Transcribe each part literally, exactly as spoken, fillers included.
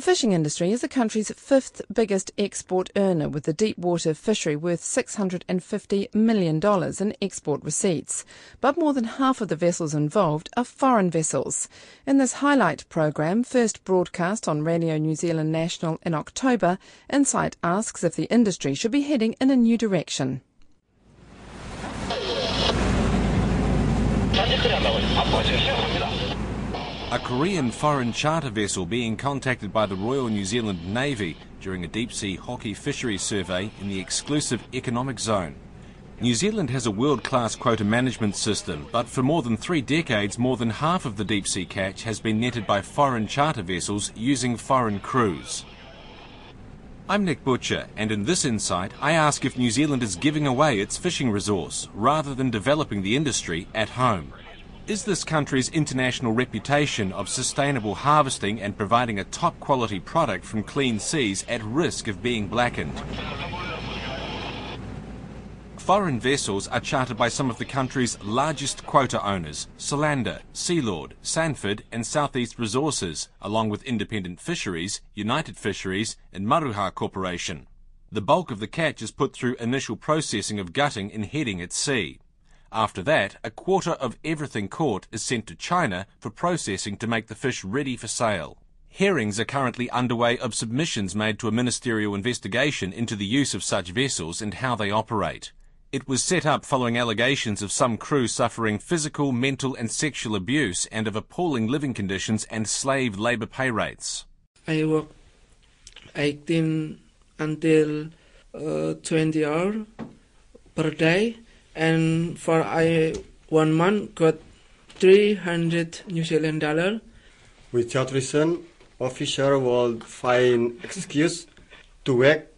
The fishing industry is the country's fifth biggest export earner, with the deep water fishery worth six hundred fifty million dollars in export receipts. But more than half of the vessels involved are foreign vessels. In this highlight programme, first broadcast on Radio New Zealand National in October, Insight asks if the industry should be heading in a new direction. A Korean foreign charter vessel being contacted by the Royal New Zealand Navy during a deep-sea hoki fisheries survey in the exclusive economic zone. New Zealand has a world-class quota management system, but for more than three decades, more than half of the deep-sea catch has been netted by foreign charter vessels using foreign crews. I'm Nick Butcher, and in this Insight, I ask if New Zealand is giving away its fishing resource rather than developing the industry at home. Is this country's international reputation of sustainable harvesting and providing a top-quality product from clean seas at risk of being blackened? Foreign vessels are chartered by some of the country's largest quota owners, Solander, Sealord, Sanford and Southeast Resources, along with Independent Fisheries, United Fisheries and Maruha Corporation. The bulk of the catch is put through initial processing of gutting and heading at sea. After that, a quarter of everything caught is sent to China for processing to make the fish ready for sale. Hearings are currently underway of submissions made to a ministerial investigation into the use of such vessels and how they operate. It was set up following allegations of some crew suffering physical, mental and sexual abuse and of appalling living conditions and slave labour pay rates. I worked eighteen until uh, twenty hours per day. And for I one month got three hundred New Zealand dollar. Without reason, officer will find excuse to whack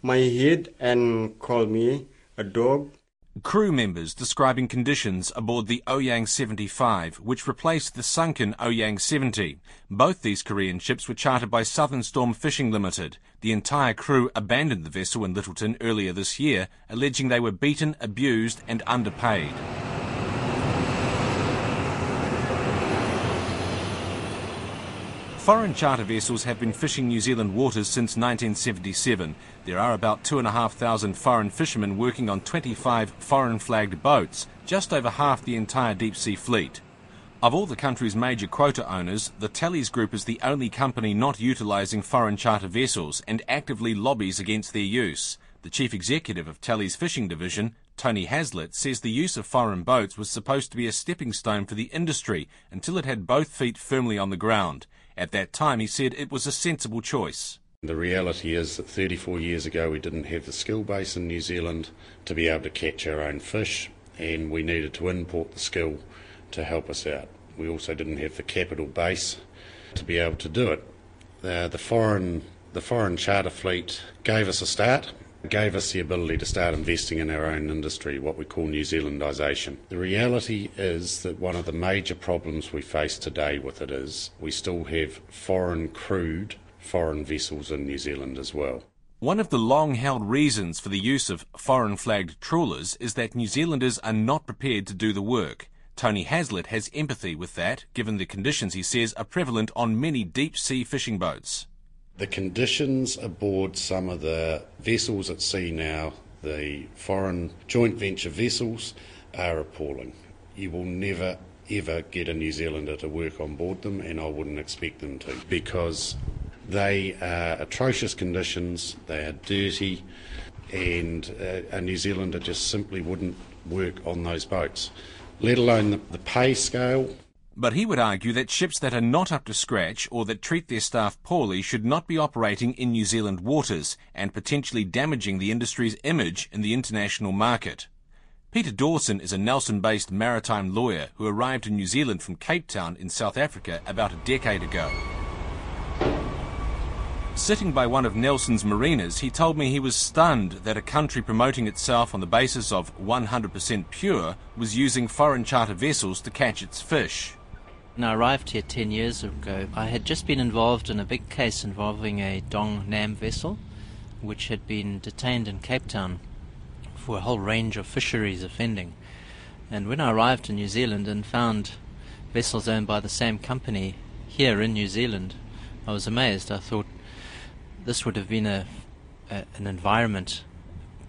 my head and call me a dog. Crew members describing conditions aboard the Oyang seventy-five, which replaced the sunken Oyang seventy. Both these Korean ships were chartered by Southern Storm Fishing Limited. The entire crew abandoned the vessel in Lyttelton earlier this year, alleging they were beaten, abused and underpaid. Foreign charter vessels have been fishing New Zealand waters since nineteen seventy-seven. There are about two thousand five hundred foreign fishermen working on twenty-five foreign-flagged boats, just over half the entire deep-sea fleet. Of all the country's major quota owners, the Talley's Group is the only company not utilising foreign charter vessels and actively lobbies against their use. The chief executive of Talley's Fishing Division, Tony Haslett, says the use of foreign boats was supposed to be a stepping stone for the industry until it had both feet firmly on the ground. At that time, he said it was a sensible choice. The reality is that thirty-four years ago we didn't have the skill base in New Zealand to be able to catch our own fish, and we needed to import the skill to help us out. We also didn't have the capital base to be able to do it. Uh, the foreign, the foreign charter fleet gave us a start, gave us the ability to start investing in our own industry, what we call New Zealandisation. The reality is that one of the major problems we face today with it is we still have foreign crewed foreign vessels in New Zealand as well. One of the long-held reasons for the use of foreign-flagged trawlers is that New Zealanders are not prepared to do the work. Tony Haslett has empathy with that, given the conditions he says are prevalent on many deep-sea fishing boats. The conditions aboard some of the vessels at sea now, the foreign joint venture vessels, are appalling. You will never, ever get a New Zealander to work on board them, and I wouldn't expect them to, because they are atrocious conditions, they are dirty, and a New Zealander just simply wouldn't work on those boats, let alone the, the pay scale. But he would argue that ships that are not up to scratch or that treat their staff poorly should not be operating in New Zealand waters and potentially damaging the industry's image in the international market. Peter Dawson is a Nelson-based maritime lawyer who arrived in New Zealand from Cape Town in South Africa about a decade ago. Sitting by one of Nelson's marinas, he told me he was stunned that a country promoting itself on the basis of one hundred percent pure was using foreign charter vessels to catch its fish. When I arrived here ten years ago, I had just been involved in a big case involving a Dong Nam vessel which had been detained in Cape Town for a whole range of fisheries offending. And when I arrived in New Zealand and found vessels owned by the same company here in New Zealand, I was amazed. I thought this would have been a, a an environment,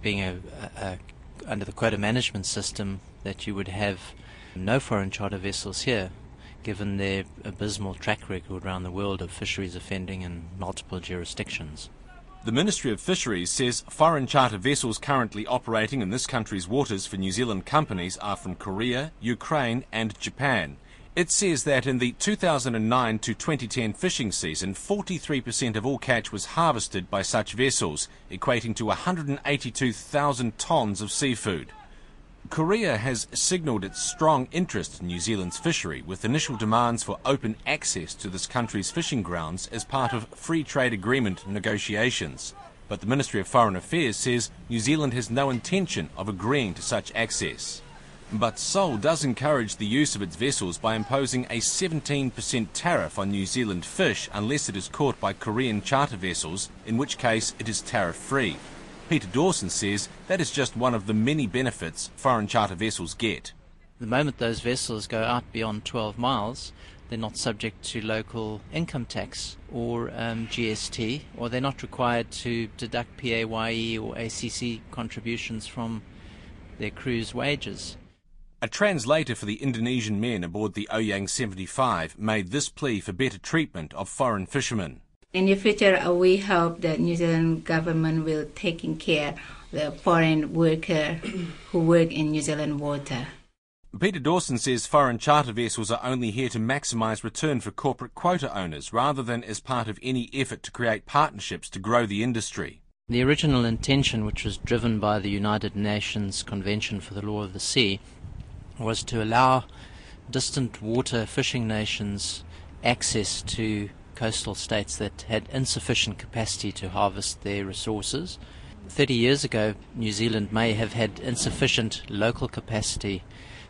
being a, a, a under the quota management system, that you would have no foreign charter vessels here, given their abysmal track record around the world of fisheries offending in multiple jurisdictions. The Ministry of Fisheries says foreign charter vessels currently operating in this country's waters for New Zealand companies are from Korea, Ukraine and Japan. It says that in the two thousand nine to twenty ten fishing season, forty-three percent of all catch was harvested by such vessels, equating to one hundred eighty-two thousand tonnes of seafood. Korea has signalled its strong interest in New Zealand's fishery, with initial demands for open access to this country's fishing grounds as part of free trade agreement negotiations. But the Ministry of Foreign Affairs says New Zealand has no intention of agreeing to such access. But Seoul does encourage the use of its vessels by imposing a seventeen percent tariff on New Zealand fish unless it is caught by Korean charter vessels, in which case it is tariff-free. Peter Dawson says that is just one of the many benefits foreign charter vessels get. The moment those vessels go out beyond twelve miles, they're not subject to local income tax or um, G S T, or they're not required to deduct P A Y E or A C C contributions from their crew's wages. A translator for the Indonesian men aboard the Oyang seventy-five made this plea for better treatment of foreign fishermen. In the future, we hope that New Zealand government will take in care the foreign worker who work in New Zealand water. Peter Dawson says foreign charter vessels are only here to maximise return for corporate quota owners, rather than as part of any effort to create partnerships to grow the industry. The original intention, which was driven by the United Nations Convention for the Law of the Sea, was to allow distant water fishing nations access to coastal states that had insufficient capacity to harvest their resources. Thirty years ago, New Zealand may have had insufficient local capacity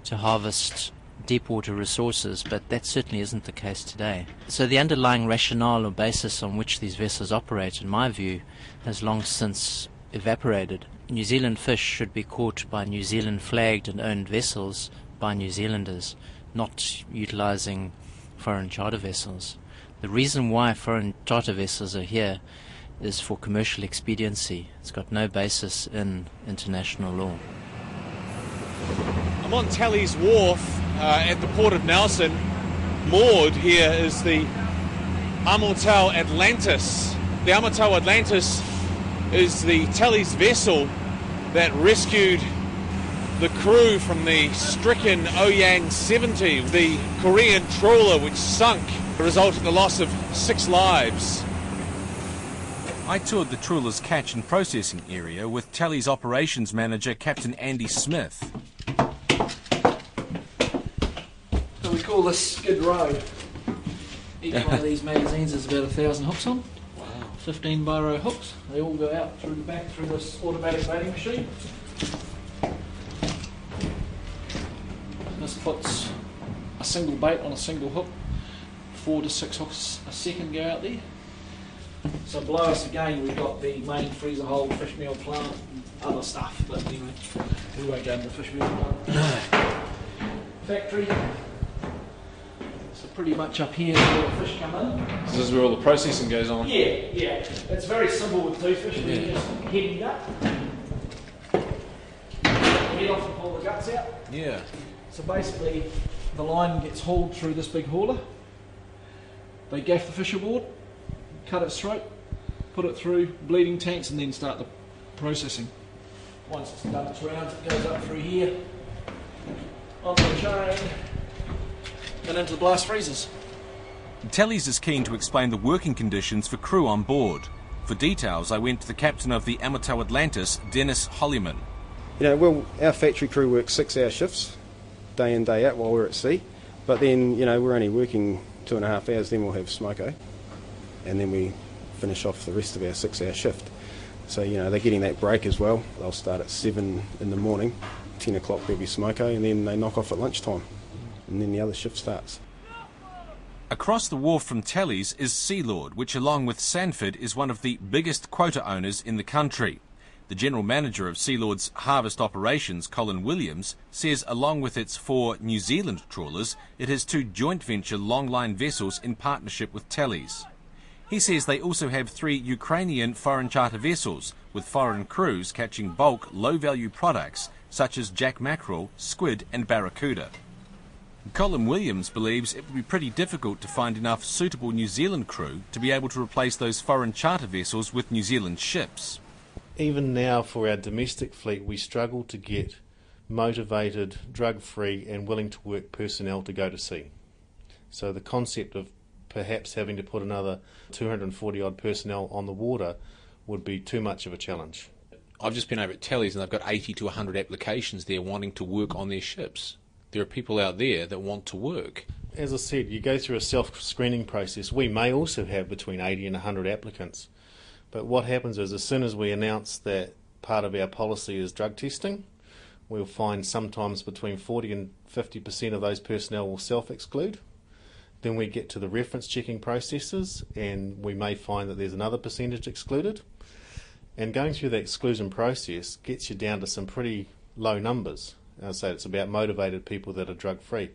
to harvest deep water resources, but that certainly isn't the case today. So the underlying rationale or basis on which these vessels operate, in my view, has long since evaporated. New Zealand fish should be caught by New Zealand flagged and owned vessels by New Zealanders, not utilising foreign charter vessels. The reason why foreign charter vessels are here is for commercial expediency. It's got no basis in international law. I'm on Talley's Wharf uh, at the port of Nelson. Moored here is the Amaltal Atlantis. The Amaltal Atlantis is the Talley's vessel that rescued the crew from the stricken Oyang seventy, the Korean trawler which sunk, resulting in the loss of six lives. I toured the trawler's catch and processing area with Talley's operations manager, Captain Andy Smith. So we call this Skid Row. Each one of these magazines is about a thousand hooks on. Wow. fifteen bar row hooks. They all go out through the back through this automatic baiting machine. This puts a single bait on a single hook. Four to six hooks a second go out there. So below us again we've got the main freezer hole, fish meal plant, and other stuff, but anyway, we won't go into the fish meal plant. No. Factory. So pretty much up here is where the fish come in. So this is where all the processing goes on? Yeah, yeah. It's very simple with two fish, yeah. We're just heading it up. Head off and pull the guts out. Yeah. So basically the line gets hauled through this big hauler. They gaff the fish aboard, cut its throat, put it through bleeding tanks, and then start the processing. Once it's done its rounds, it goes up through here, onto the chain, and into the blast freezers. Talley's is keen to explain the working conditions for crew on board. For details, I went to the captain of the Amaltal Atlantis, Dennis Holliman. You know, well, our factory crew works six-hour shifts, day in, day out, while we're at sea. But then, you know, we're only working two and a half hours, then we'll have smoko, and then we finish off the rest of our six hour shift. So, you know, they're getting that break as well. They'll start at seven in the morning, ten o'clock there'll be smoko, and then they knock off at lunchtime, and then the other shift starts. Across the wharf from Talley's is Sealord, which along with Sanford is one of the biggest quota owners in the country. The general manager of Sealord's harvest operations, Colin Williams, says along with its four New Zealand trawlers, it has two joint venture longline vessels in partnership with Talley's. He says they also have three Ukrainian foreign charter vessels with foreign crews catching bulk, low-value products such as jack mackerel, squid and barracuda. Colin Williams believes it would be pretty difficult to find enough suitable New Zealand crew to be able to replace those foreign charter vessels with New Zealand ships. Even now for our domestic fleet we struggle to get motivated, drug-free and willing to work personnel to go to sea. So the concept of perhaps having to put another two hundred forty odd personnel on the water would be too much of a challenge. I've just been over at Talley's and they've got eighty to one hundred applications there wanting to work on their ships. There are people out there that want to work. As I said, you go through a self-screening process. We may also have between eighty and one hundred applicants. But what happens is as soon as we announce that part of our policy is drug testing, we'll find sometimes between forty and fifty percent of those personnel will self-exclude. Then we get to the reference checking processes and we may find that there's another percentage excluded. And going through the exclusion process gets you down to some pretty low numbers. And so it's about motivated people that are drug-free.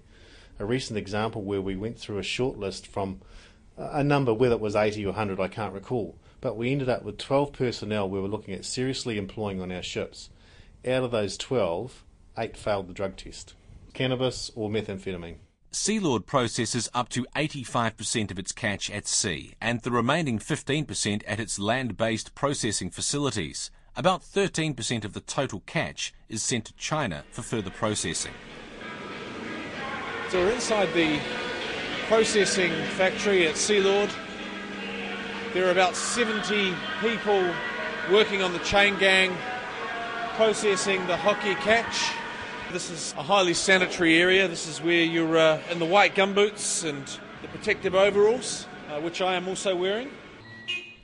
A recent example where we went through a shortlist from a number, whether it was eighty or one hundred, I can't recall, but we ended up with twelve personnel we were looking at seriously employing on our ships. Out of those twelve, eight failed the drug test, cannabis or methamphetamine. Sealord processes up to eighty-five percent of its catch at sea and the remaining fifteen percent at its land-based processing facilities. About thirteen percent of the total catch is sent to China for further processing. So we're inside the processing factory at Sealord. There are about seventy people working on the chain gang processing the hoki catch. This is a highly sanitary area. This is where you're uh, in the white gumboots and the protective overalls, uh, which I am also wearing.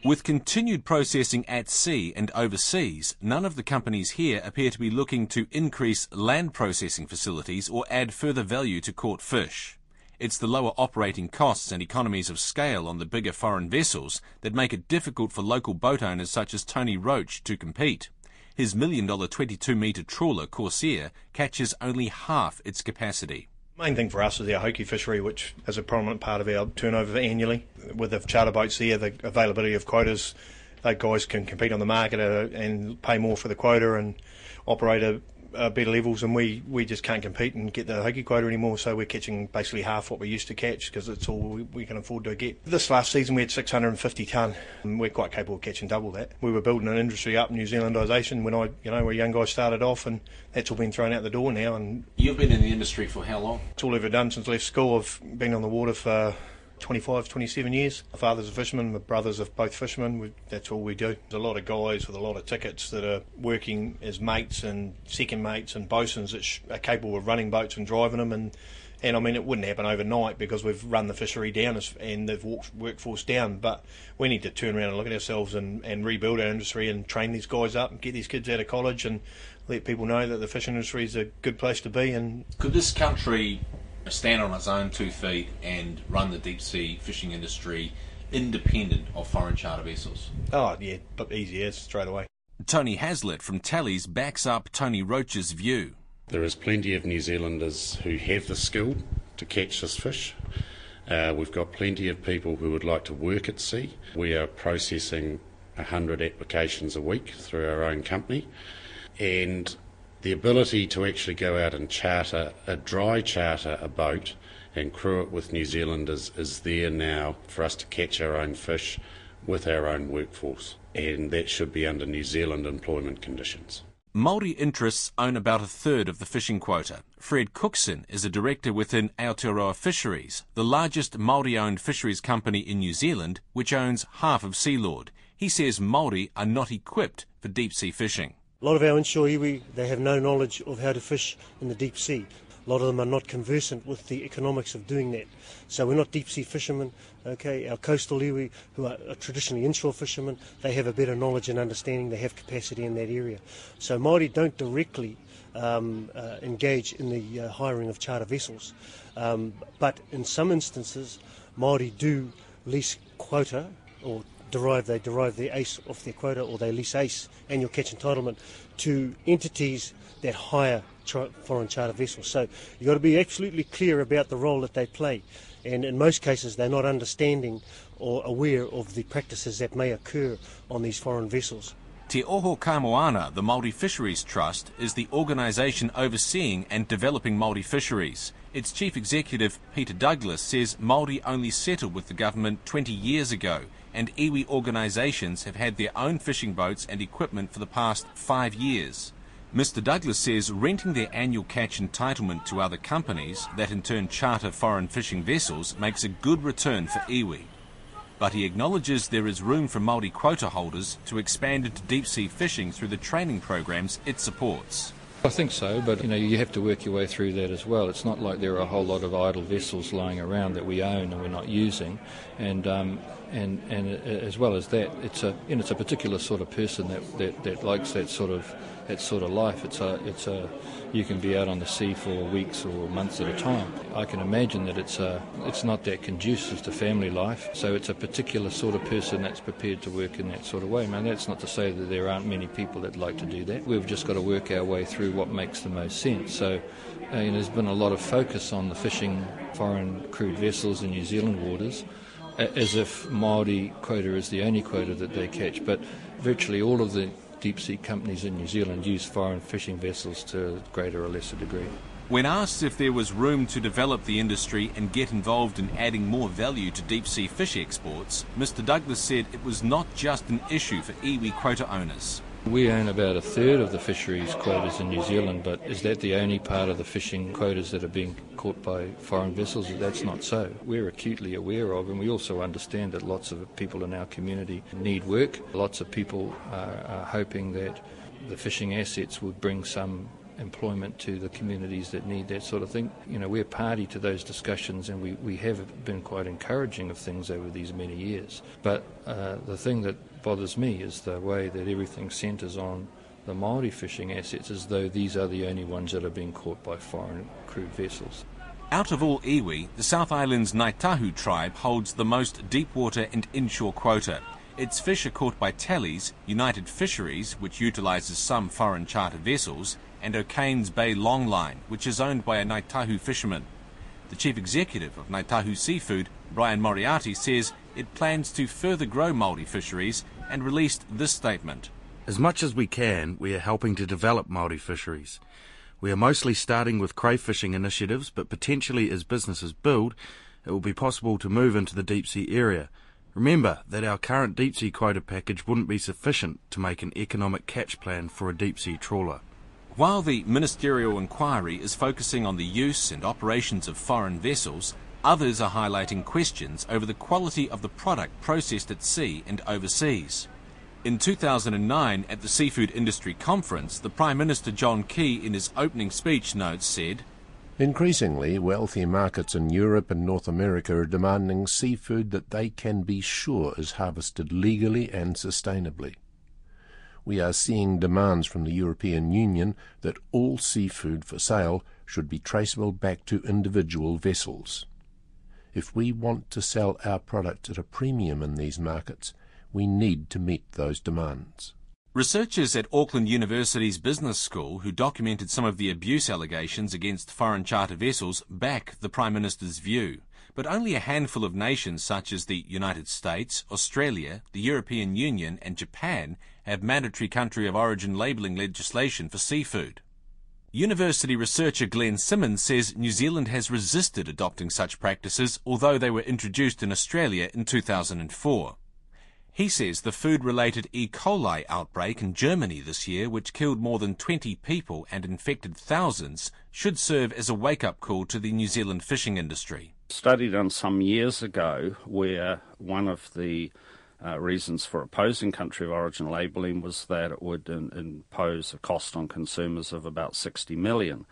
With continued processing at sea and overseas, none of the companies here appear to be looking to increase land processing facilities or add further value to caught fish. It's the lower operating costs and economies of scale on the bigger foreign vessels that make it difficult for local boat owners such as Tony Roach to compete. His million-dollar twenty-two metre trawler, Corsair, catches only half its capacity. The main thing for us is our hoki fishery, which is a prominent part of our turnover annually. With the charter boats there, the availability of quotas, those guys can compete on the market and pay more for the quota and operate at better levels, and we, we just can't compete and get the hoki quota anymore, so we're catching basically half what we used to catch because it's all we, we can afford to get. This last season we had six hundred fifty tonne and we're quite capable of catching double that. We were building an industry up, New Zealandisation, when I, you know, a young guy started off, and that's all been thrown out the door now. And you've been in the industry for how long? It's all I've ever done since I left school. I've been on the water for twenty-five, twenty-seven years. My father's a fisherman, my brothers are both fishermen, we, that's all we do. There's a lot of guys with a lot of tickets that are working as mates and second mates and bosuns that sh are capable of running boats and driving them, and, and I mean it wouldn't happen overnight because we've run the fishery down as, and the walk workforce down, but we need to turn around and look at ourselves and, and rebuild our industry and train these guys up and get these kids out of college and let people know that the fishing industry is a good place to be. And could this country stand on its own two feet and run the deep sea fishing industry independent of foreign charter vessels? Oh yeah, but easier straight away. Tony Haslett from Talley's backs up Tony Roach's view. There is plenty of New Zealanders who have the skill to catch this fish. Uh, we've got plenty of people who would like to work at sea. We are processing one hundred applications a week through our own company, and the ability to actually go out and charter, a dry charter a boat and crew it with New Zealanders is there now for us to catch our own fish with our own workforce, and that should be under New Zealand employment conditions. Māori interests own about a third of the fishing quota. Fred Cookson is a director within Aotearoa Fisheries, the largest Māori-owned fisheries company in New Zealand, which owns half of Sealord. He says Māori are not equipped for deep-sea fishing. A lot of our inshore iwi, they have no knowledge of how to fish in the deep sea. A lot of them are not conversant with the economics of doing that. So we're not deep sea fishermen. Okay, our coastal iwi, who are traditionally inshore fishermen, they have a better knowledge and understanding. They have capacity in that area. So Māori don't directly um, uh, engage in the uh, hiring of charter vessels. Um, but in some instances, Māori do lease quota or Derive, they derive their ace off their quota, or they lease ace, annual catch entitlement, to entities that hire foreign charter vessels. So you've got to be absolutely clear about the role that they play. and in most cases they're not understanding or aware of the practices that may occur on these foreign vessels. Te Ohu Kaimoana, the Māori Fisheries Trust, is the organisation overseeing and developing Māori fisheries. Its chief executive, Peter Douglas, says Māori only settled with the government twenty years ago, and iwi organisations have had their own fishing boats and equipment for the past five years. Mister Douglas says renting their annual catch entitlement to other companies, that in turn charter foreign fishing vessels, makes a good return for iwi. But he acknowledges there is room for Māori quota holders to expand into deep-sea fishing through the training programs it supports. I think so, but you know, you have to work your way through that as well. It's not like there are a whole lot of idle vessels lying around that we own and we're not using, and um, and and as well as that, it's a and it's a particular sort of person that, that, that likes that sort of that sort of life. It's a it's a you can be out on the sea for weeks or months at a time. I can imagine that it's a it's not that conducive to family life, so it's a particular sort of person that's prepared to work in that sort of way. I mean, that's not to say that there aren't many people that like to do that. We've just got to work our way through what makes the most sense. So uh, you know, there's been a lot of focus on the fishing foreign crewed vessels in New Zealand waters, as if Māori quota is the only quota that they catch. But virtually all of the deep-sea companies in New Zealand use foreign fishing vessels to a greater or lesser degree. When asked if there was room to develop the industry and get involved in adding more value to deep-sea fish exports, Mister Douglas said it was not just an issue for iwi quota owners. We own about a third of the fisheries quotas in New Zealand, but is that the only part of the fishing quotas that are being caught by foreign vessels? That's not so. We're acutely aware of, and we also understand that lots of people in our community need work. Lots of people are, are hoping that the fishing assets will bring some employment to the communities that need that sort of thing. You know, we're party to those discussions, and we, we have been quite encouraging of things over these many years. But uh, the thing that bothers me is the way that everything centres on the Māori fishing assets, as though these are the only ones that are being caught by foreign crewed vessels. Out of all iwi, the South Island's Ngai Tahu tribe holds the most deep water and inshore quota. Its fish are caught by Talley's, United Fisheries, which utilises some foreign charter vessels, and O'Kane's Bay Longline, which is owned by a Ngai Tahu fisherman. The chief executive of Ngai Tahu Seafood, Brian Moriarty, says it plans to further grow Māori fisheries and released this statement. As much as we can, we are helping to develop Māori fisheries. We are mostly starting with crayfishing initiatives, but potentially as businesses build, it will be possible to move into the deep-sea area. Remember that our current deep-sea quota package wouldn't be sufficient to make an economic catch plan for a deep-sea trawler. While the ministerial inquiry is focusing on the use and operations of foreign vessels, others are highlighting questions over the quality of the product processed at sea and overseas. In two thousand nine, at the Seafood Industry Conference, the Prime Minister John Key, in his opening speech notes, said, "Increasingly, wealthy markets in Europe and North America are demanding seafood that they can be sure is harvested legally and sustainably. We are seeing demands from the European Union that all seafood for sale should be traceable back to individual vessels. If we want to sell our products at a premium in these markets, we need to meet those demands." Researchers at Auckland University's Business School, who documented some of the abuse allegations against foreign charter vessels, back the Prime Minister's view. But only a handful of nations such as the United States, Australia, the European Union and Japan have mandatory country of origin labelling legislation for seafood. University researcher Glenn Simmons says New Zealand has resisted adopting such practices, although they were introduced in Australia in two thousand four. He says the food-related E. coli outbreak in Germany this year, which killed more than twenty people and infected thousands, should serve as a wake-up call to the New Zealand fishing industry. Study done some years ago where one of the uh, reasons for opposing country of origin labelling was that it would in, impose a cost on consumers of about sixty million.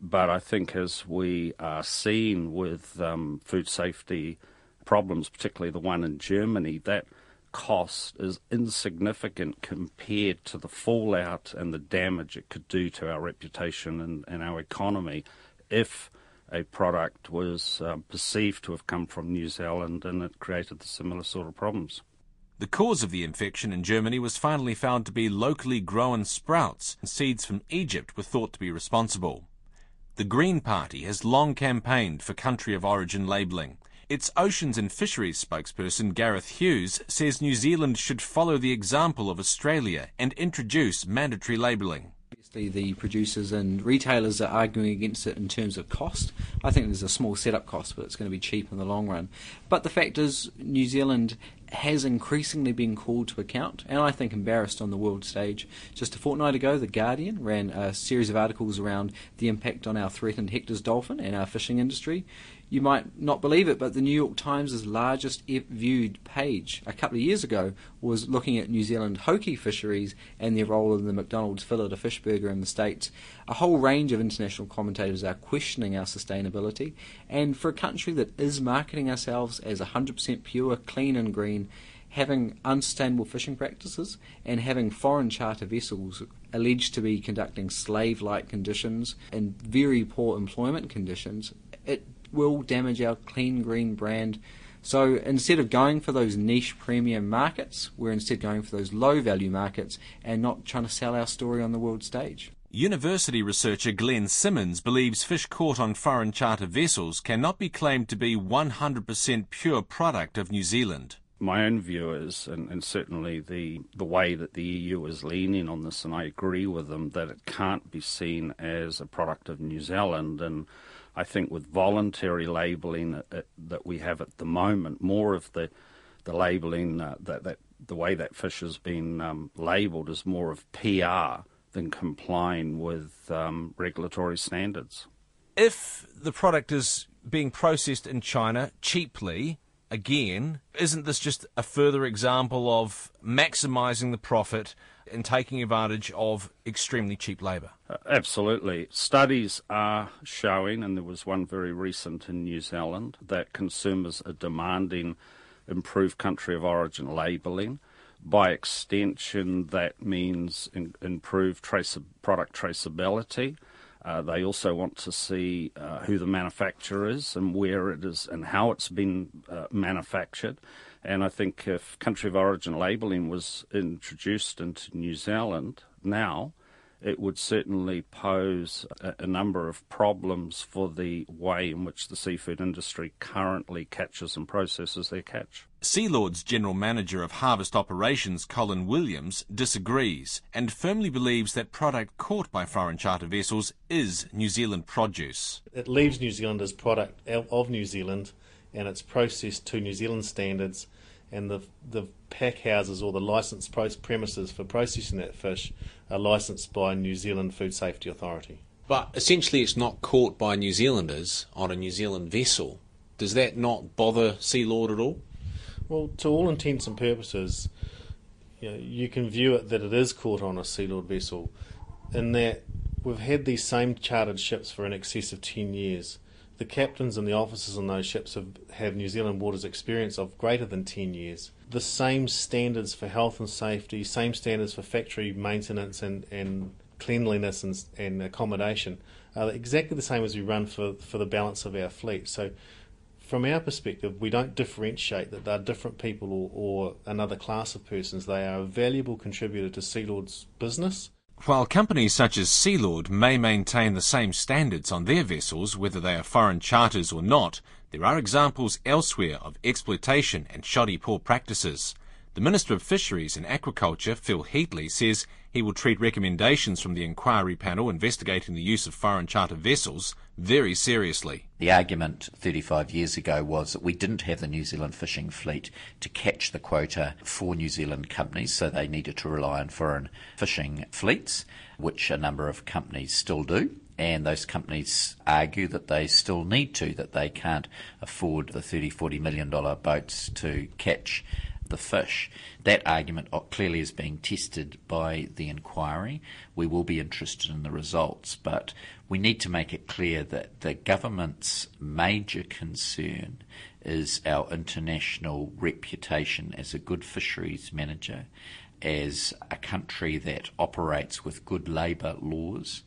But I think as we are seeing with um, food safety problems, particularly the one in Germany, that cost is insignificant compared to the fallout and the damage it could do to our reputation and, and our economy if a product was um, perceived to have come from New Zealand and it created the similar sort of problems. The cause of the infection in Germany was finally found to be locally grown sprouts, and seeds from Egypt were thought to be responsible. The Green Party has long campaigned for country of origin labelling. Its Oceans and Fisheries spokesperson Gareth Hughes says New Zealand should follow the example of Australia and introduce mandatory labelling. The producers and retailers are arguing against it in terms of cost. I think there's a small setup cost, but it's going to be cheap in the long run. But the fact is, New Zealand has increasingly been called to account, and I think embarrassed on the world stage. Just a fortnight ago, The Guardian ran a series of articles around the impact on our threatened Hector's dolphin and our fishing industry. You might not believe it, but the New York Times' largest viewed page a couple of years ago was looking at New Zealand hoki fisheries and their role in the McDonald's fillet of fish burger in the States. A whole range of international commentators are questioning our sustainability, and for a country that is marketing ourselves as one hundred percent pure, clean and green, having unsustainable fishing practices and having foreign charter vessels alleged to be conducting slave-like conditions and very poor employment conditions, it will damage our clean green brand. So instead of going for those niche premium markets, we're instead going for those low value markets and not trying to sell our story on the world stage. University researcher Glenn Simmons believes fish caught on foreign charter vessels cannot be claimed to be one hundred percent pure product of New Zealand. My own view is, and, and certainly the, the way that the E U is leaning on this, and I agree with them, that it can't be seen as a product of New Zealand. And I think with voluntary labelling that we have at the moment, more of the the labelling, uh, that, that the way that fish has been um, labelled is more of P R than complying with um, regulatory standards. If the product is being processed in China cheaply, again, isn't this just a further example of maximising the profit and taking advantage of extremely cheap labour? Uh, absolutely. Studies are showing, and there was one very recent in New Zealand, that consumers are demanding improved country of origin labelling. By extension, that means in, improved trace, product traceability. Uh, they also want to see uh, who the manufacturer is and where it is and how it's been uh, manufactured. And I think if country of origin labelling was introduced into New Zealand now, it would certainly pose a, a number of problems for the way in which the seafood industry currently catches and processes their catch. Sealord's General Manager of Harvest Operations, Colin Williams, disagrees and firmly believes that product caught by foreign charter vessels is New Zealand produce. It leaves New Zealand as product of New Zealand, and it's processed to New Zealand standards, and the, the pack houses or the licensed premises for processing that fish are licensed by New Zealand Food Safety Authority. But essentially it's not caught by New Zealanders on a New Zealand vessel. Does that not bother Sealord at all? Well, to all intents and purposes, you know, you can view it that it is caught on a Sealord vessel, in that we've had these same chartered ships for in excess of ten years. The captains and the officers on those ships have, have New Zealand waters experience of greater than ten years. The same standards for health and safety, same standards for factory maintenance and, and cleanliness and, and accommodation are exactly the same as we run for, for the balance of our fleet. So from our perspective, we don't differentiate that they're different people or, or another class of persons. They are a valuable contributor to Sealord's business. While companies such as Sealord may maintain the same standards on their vessels, whether they are foreign charters or not, there are examples elsewhere of exploitation and shoddy poor practices. The Minister of Fisheries and Aquaculture, Phil Heatley, says he will treat recommendations from the inquiry panel investigating the use of foreign charter vessels very seriously. The argument thirty-five years ago was that we didn't have the New Zealand fishing fleet to catch the quota for New Zealand companies, so they needed to rely on foreign fishing fleets, which a number of companies still do. And those companies argue that they still need to, that they can't afford the thirty, forty million dollar boats to catch the fish. That argument clearly is being tested by the inquiry. We will be interested in the results, but we need to make it clear that the government's major concern is our international reputation as a good fisheries manager, as a country that operates with good labour laws,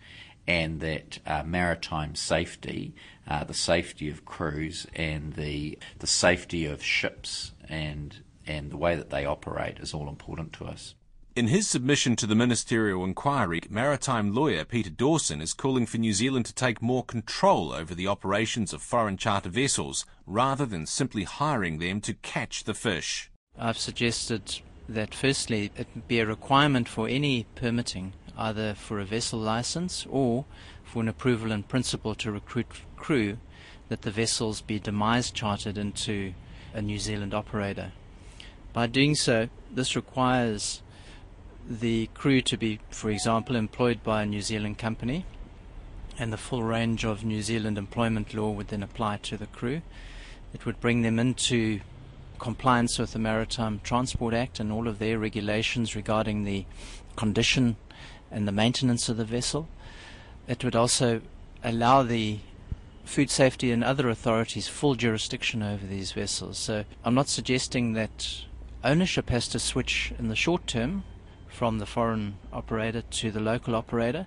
and that uh, maritime safety, uh, the safety of crews and the the safety of ships and and the way that they operate is all important to us. In his submission to the ministerial inquiry, maritime lawyer Peter Dawson is calling for New Zealand to take more control over the operations of foreign charter vessels rather than simply hiring them to catch the fish. I've suggested that firstly it be a requirement for any permitting, either for a vessel license or for an approval in principle to recruit crew, that the vessels be demise chartered into a New Zealand operator. By doing so, this requires the crew to be, for example, employed by a New Zealand company, and the full range of New Zealand employment law would then apply to the crew. It would bring them into compliance with the Maritime Transport Act and all of their regulations regarding the condition and the maintenance of the vessel. It would also allow the food safety and other authorities full jurisdiction over these vessels. So I'm not suggesting that ownership has to switch in the short term from the foreign operator to the local operator,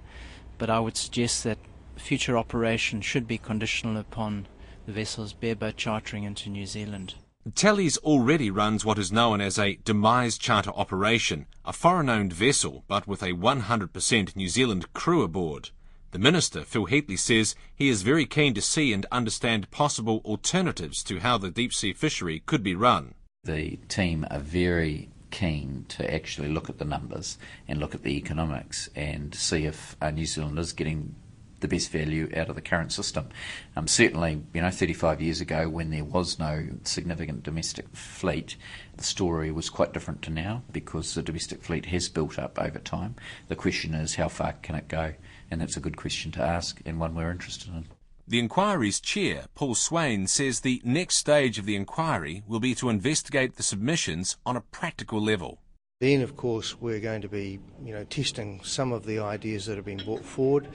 but I would suggest that future operation should be conditional upon the vessel's bareboat chartering into New Zealand. Talley's already runs what is known as a demise charter operation, a foreign-owned vessel but with a one hundred percent New Zealand crew aboard. The Minister, Phil Heatley, says he is very keen to see and understand possible alternatives to how the deep-sea fishery could be run. The team are very keen to actually look at the numbers and look at the economics and see if uh, New Zealand is getting the best value out of the current system. Um, certainly, you know, thirty-five years ago, when there was no significant domestic fleet, the story was quite different to now, because the domestic fleet has built up over time. The question is, how far can it go? And that's a good question to ask, and one we're interested in. The inquiry's chair, Paul Swain, says the next stage of the inquiry will be to investigate the submissions on a practical level. Then, of course, we're going to be, you know, testing some of the ideas that have been brought forward.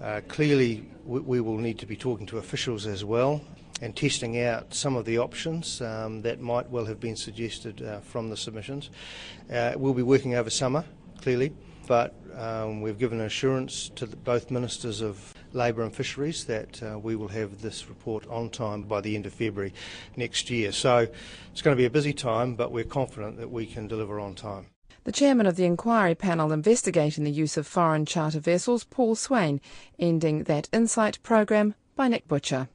Uh, clearly, we, we will need to be talking to officials as well and testing out some of the options um, that might well have been suggested uh, from the submissions. Uh, we'll be working over summer, clearly, but um, we've given assurance to the, both Ministers of Labour and Fisheries that uh, we will have this report on time by the end of February next year. So it's going to be a busy time, but we're confident that we can deliver on time. The chairman of the inquiry panel investigating the use of foreign charter vessels, Paul Swain, ending that Insight programme by Nick Butcher.